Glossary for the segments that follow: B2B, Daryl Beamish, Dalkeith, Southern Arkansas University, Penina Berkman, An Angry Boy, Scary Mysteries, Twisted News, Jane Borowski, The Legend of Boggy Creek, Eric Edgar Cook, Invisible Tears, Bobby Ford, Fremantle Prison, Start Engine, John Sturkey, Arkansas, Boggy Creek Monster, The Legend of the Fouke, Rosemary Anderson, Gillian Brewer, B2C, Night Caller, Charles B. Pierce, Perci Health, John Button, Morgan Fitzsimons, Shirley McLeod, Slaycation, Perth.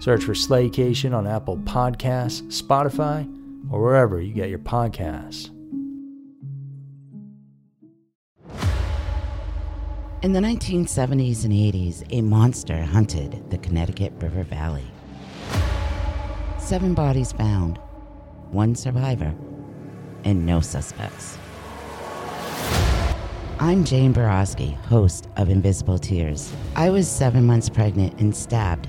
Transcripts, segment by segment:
Search for Slaycation on Apple Podcasts, Spotify, or wherever you get your podcasts. In the 1970s and 80s, a monster hunted the Connecticut River Valley. 7 bodies found, 1 survivor, and no suspects. I'm Jane Borowski, host of Invisible Tears. I was 7 months pregnant and stabbed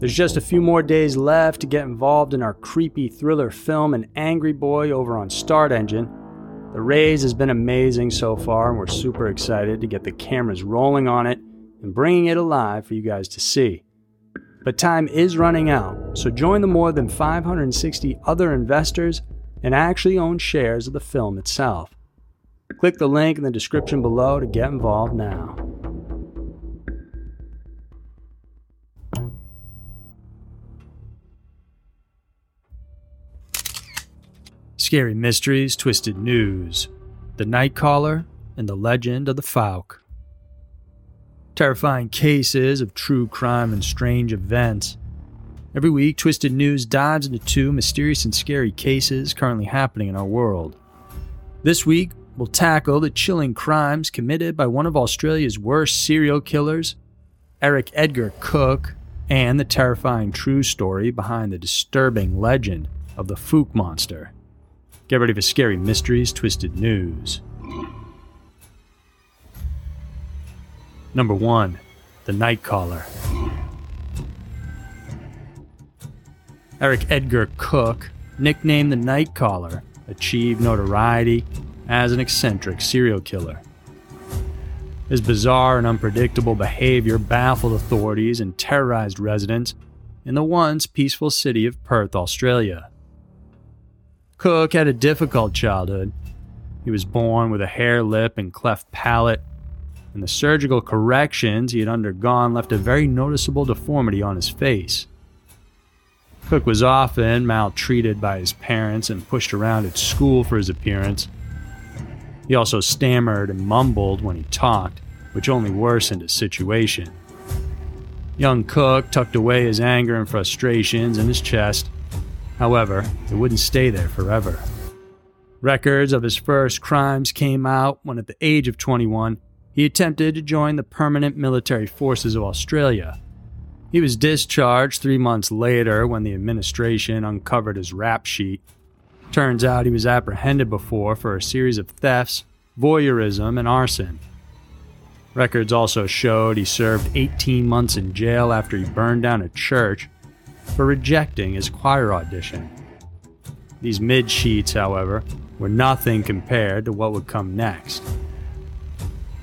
There's just a few more days left to get involved in our creepy thriller film, An Angry Boy, over on Start Engine. The raise has been amazing so far, and we're super excited to get the cameras rolling on it and bringing it alive for you guys to see. But time is running out, so join the more than 560 other investors and actually own shares of the film itself. Click the link in the description below to get involved now. Scary Mysteries, Twisted News, The Nightcaller, and The Legend of the Fouke. Terrifying cases of true crime and strange events. Every week, Twisted News dives into 2 mysterious and scary cases currently happening in our world. This week, we'll tackle the chilling crimes committed by one of Australia's worst serial killers, Eric Edgar Cook, and the terrifying true story behind the disturbing legend of the Fouke monster. Get ready for Scary Mysteries, Twisted News. Number 1. The Nightcaller. Eric Edgar Cook, nicknamed the Nightcaller, achieved notoriety as an eccentric serial killer. His bizarre and unpredictable behavior baffled authorities and terrorized residents in the once peaceful city of Perth, Australia. Cook had a difficult childhood. He was born with a hair lip and cleft palate, and the surgical corrections he had undergone left a very noticeable deformity on his face. Cook was often maltreated by his parents and pushed around at school for his appearance. He also stammered and mumbled when he talked, which only worsened his situation. Young Cook tucked away his anger and frustrations in his chest. However, it wouldn't stay there forever. Records of his first crimes came out when, at the age of 21, he attempted to join the permanent military forces of Australia. He was discharged 3 months later when the administration uncovered his rap sheet. Turns out he was apprehended before for a series of thefts, voyeurism, and arson. Records also showed he served 18 months in jail after he burned down a church for rejecting his choir audition. These mid-sheets, however, were nothing compared to what would come next.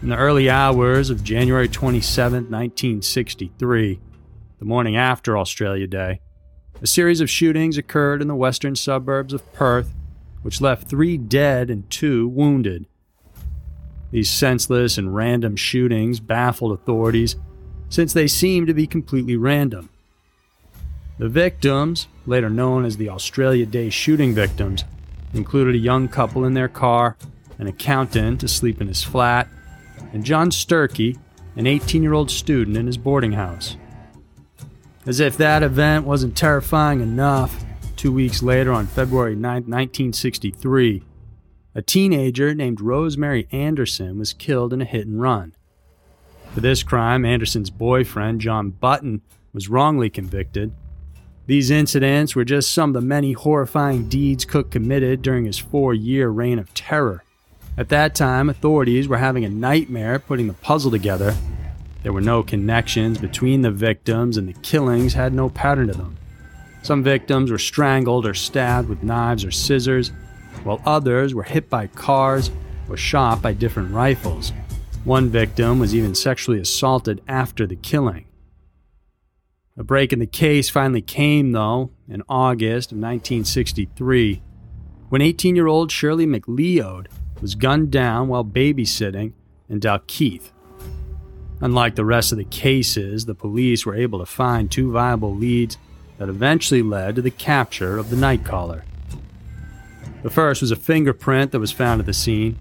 In the early hours of January 27, 1963, the morning after Australia Day, a series of shootings occurred in the western suburbs of Perth, which left 3 dead and 2 wounded. These senseless and random shootings baffled authorities since they seemed to be completely random. The victims, later known as the Australia Day shooting victims, included a young couple in their car, an accountant to sleep in his flat, and John Sturkey, an 18-year-old student in his boarding house. As if that event wasn't terrifying enough, 2 weeks later on February 9, 1963, a teenager named Rosemary Anderson was killed in a hit and run. For this crime, Anderson's boyfriend, John Button, was wrongly convicted. These incidents were just some of the many horrifying deeds Cook committed during his 4-year reign of terror. At that time, authorities were having a nightmare putting the puzzle together. There were no connections between the victims, and the killings had no pattern to them. Some victims were strangled or stabbed with knives or scissors, while others were hit by cars or shot by different rifles. One victim was even sexually assaulted after the killing. A break in the case finally came, though, in August of 1963, when 18-year-old Shirley McLeod was gunned down while babysitting in Dalkeith. Unlike the rest of the cases, the police were able to find 2 viable leads that eventually led to the capture of the Nightcaller. The first was a fingerprint that was found at the scene.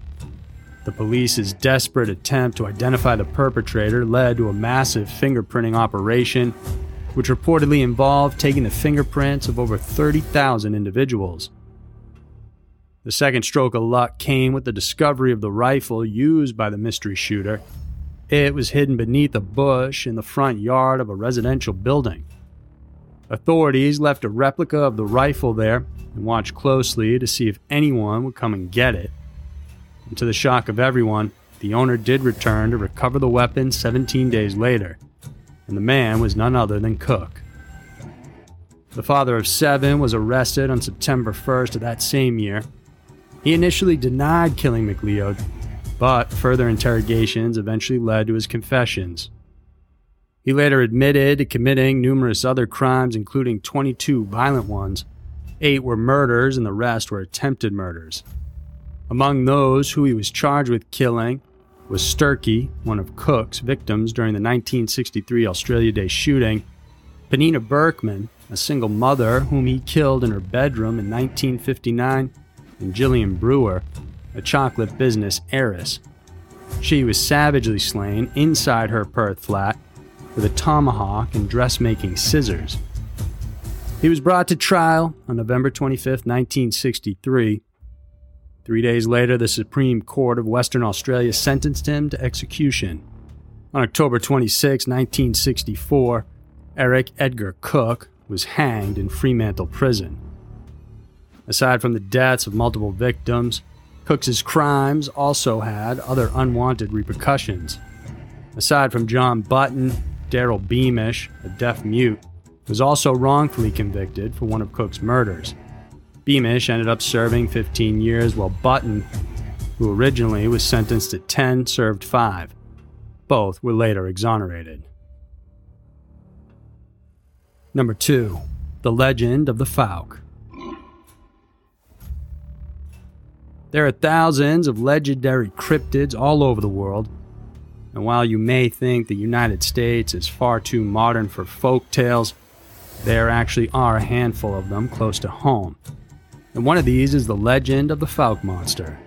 The police's desperate attempt to identify the perpetrator led to a massive fingerprinting operation, which reportedly involved taking the fingerprints of over 30,000 individuals. The second stroke of luck came with the discovery of the rifle used by the mystery shooter. It was hidden beneath a bush in the front yard of a residential building. Authorities left a replica of the rifle there and watched closely to see if anyone would come and get it. And to the shock of everyone, the owner did return to recover the weapon 17 days later, and the man was none other than Cook. The father of 7 was arrested on September 1st of that same year. He initially denied killing McLeod, but further interrogations eventually led to his confessions. He later admitted to committing numerous other crimes, including 22 violent ones. 8 were murders and the rest were attempted murders. Among those who he was charged with killing was Sturkey, one of Cook's victims during the 1963 Australia Day shooting, Penina Berkman, a single mother whom he killed in her bedroom in 1959, and Gillian Brewer, a chocolate business heiress. She was savagely slain inside her Perth flat with a tomahawk and dressmaking scissors. He was brought to trial on November 25, 1963. 3 days later, the Supreme Court of Western Australia sentenced him to execution. On October 26, 1964, Eric Edgar Cook was hanged in Fremantle Prison. Aside from the deaths of multiple victims, Cook's crimes also had other unwanted repercussions. Aside from John Button, Daryl Beamish, a deaf mute, was also wrongfully convicted for one of Cook's murders. Beamish ended up serving 15 years, while Button, who originally was sentenced to 10, served 5. Both were later exonerated. Number 2, The Legend of the Fouke. There are thousands of legendary cryptids all over the world, and while you may think the United States is far too modern for folk tales, there actually are a handful of them close to home. And one of these is the legend of the Fouke monster.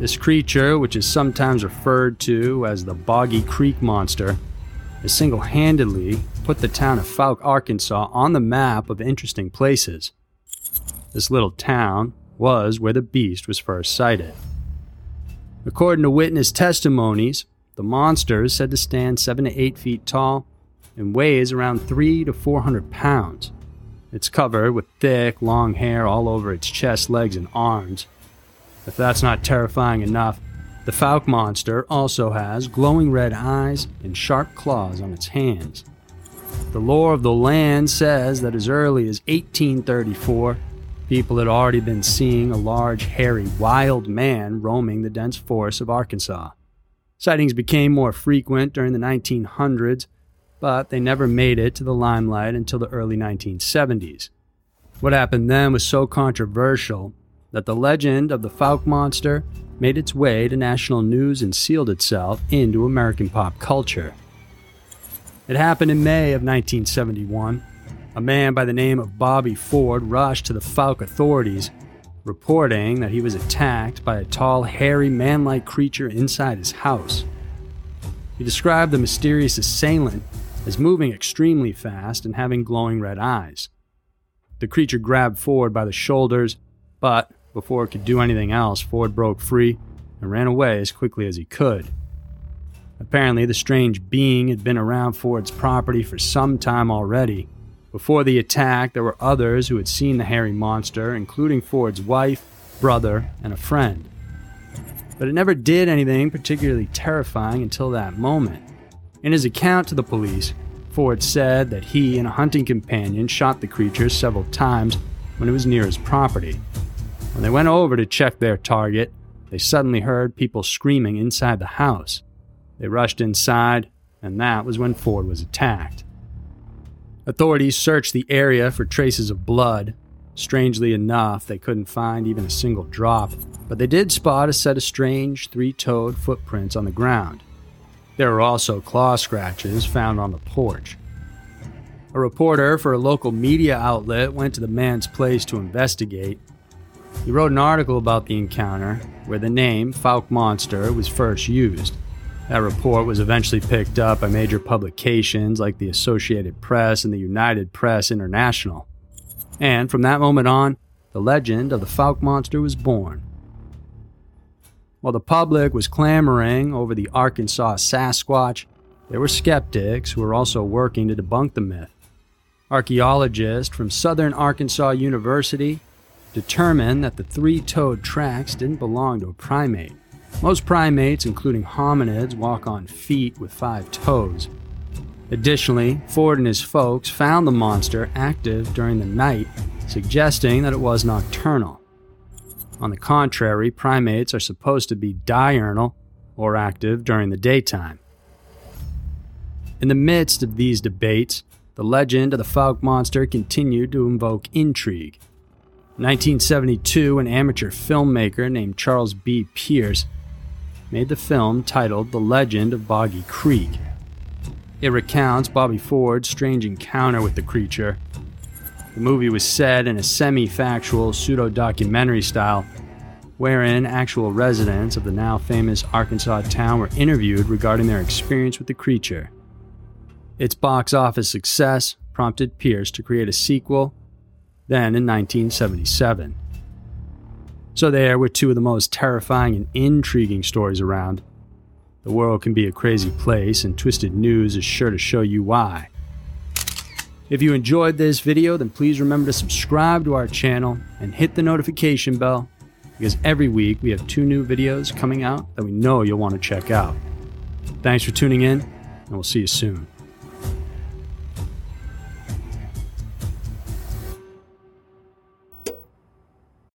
This creature, which is sometimes referred to as the Boggy Creek Monster, has single-handedly put the town of Fouke, Arkansas on the map of interesting places. This little town was where the beast was first sighted. According to witness testimonies, the monster is said to stand 7 to 8 feet tall and weighs around 300 to 400 pounds. It's covered with thick, long hair all over its chest, legs, and arms. If that's not terrifying enough, the Fouke monster also has glowing red eyes and sharp claws on its hands. The lore of the land says that as early as 1834, people had already been seeing a large, hairy, wild man roaming the dense forests of Arkansas. Sightings became more frequent during the 1900s, but they never made it to the limelight until the early 1970s. What happened then was so controversial that the legend of the Fouke monster made its way to national news and sealed itself into American pop culture. It happened in May of 1971. A man by the name of Bobby Ford rushed to the Fouke authorities, reporting that he was attacked by a tall, hairy, man-like creature inside his house. He described the mysterious assailant as moving extremely fast and having glowing red eyes. The creature grabbed Ford by the shoulders, but before it could do anything else, Ford broke free and ran away as quickly as he could. Apparently, the strange being had been around Ford's property for some time already. Before the attack, there were others who had seen the hairy monster, including Ford's wife, brother, and a friend. But it never did anything particularly terrifying until that moment. In his account to the police, Ford said that he and a hunting companion shot the creature several times when it was near his property. When they went over to check their target, they suddenly heard people screaming inside the house. They rushed inside, and that was when Ford was attacked. Authorities searched the area for traces of blood. Strangely enough, they couldn't find even a single drop, but they did spot a set of strange three-toed footprints on the ground. There were also claw scratches found on the porch. A reporter for a local media outlet went to the man's place to investigate. He wrote an article about the encounter where the name Fouke Monster was first used. That report was eventually picked up by major publications like the Associated Press and the United Press International. And from that moment on, the legend of the Fouke monster was born. While the public was clamoring over the Arkansas Sasquatch, there were skeptics who were also working to debunk the myth. Archaeologists from Southern Arkansas University determined that the three-toed tracks didn't belong to a primate. Most primates, including hominids, walk on feet with 5 toes. Additionally, Ford and his folks found the monster active during the night, suggesting that it was nocturnal. On the contrary, primates are supposed to be diurnal, or active during the daytime. In the midst of these debates, the legend of the Fouke monster continued to invoke intrigue. In 1972, an amateur filmmaker named Charles B. Pierce made the film titled The Legend of Boggy Creek. It recounts Bobby Ford's strange encounter with the creature. The movie was set in a semi-factual, pseudo-documentary style, wherein actual residents of the now-famous Arkansas town were interviewed regarding their experience with the creature. Its box office success prompted Pierce to create a sequel, then in 1977. So there were two of the most terrifying and intriguing stories around. The world can be a crazy place, and Twisted News is sure to show you why. If you enjoyed this video, then please remember to subscribe to our channel and hit the notification bell, because every week we have 2 new videos coming out that we know you'll want to check out. Thanks for tuning in, and we'll see you soon.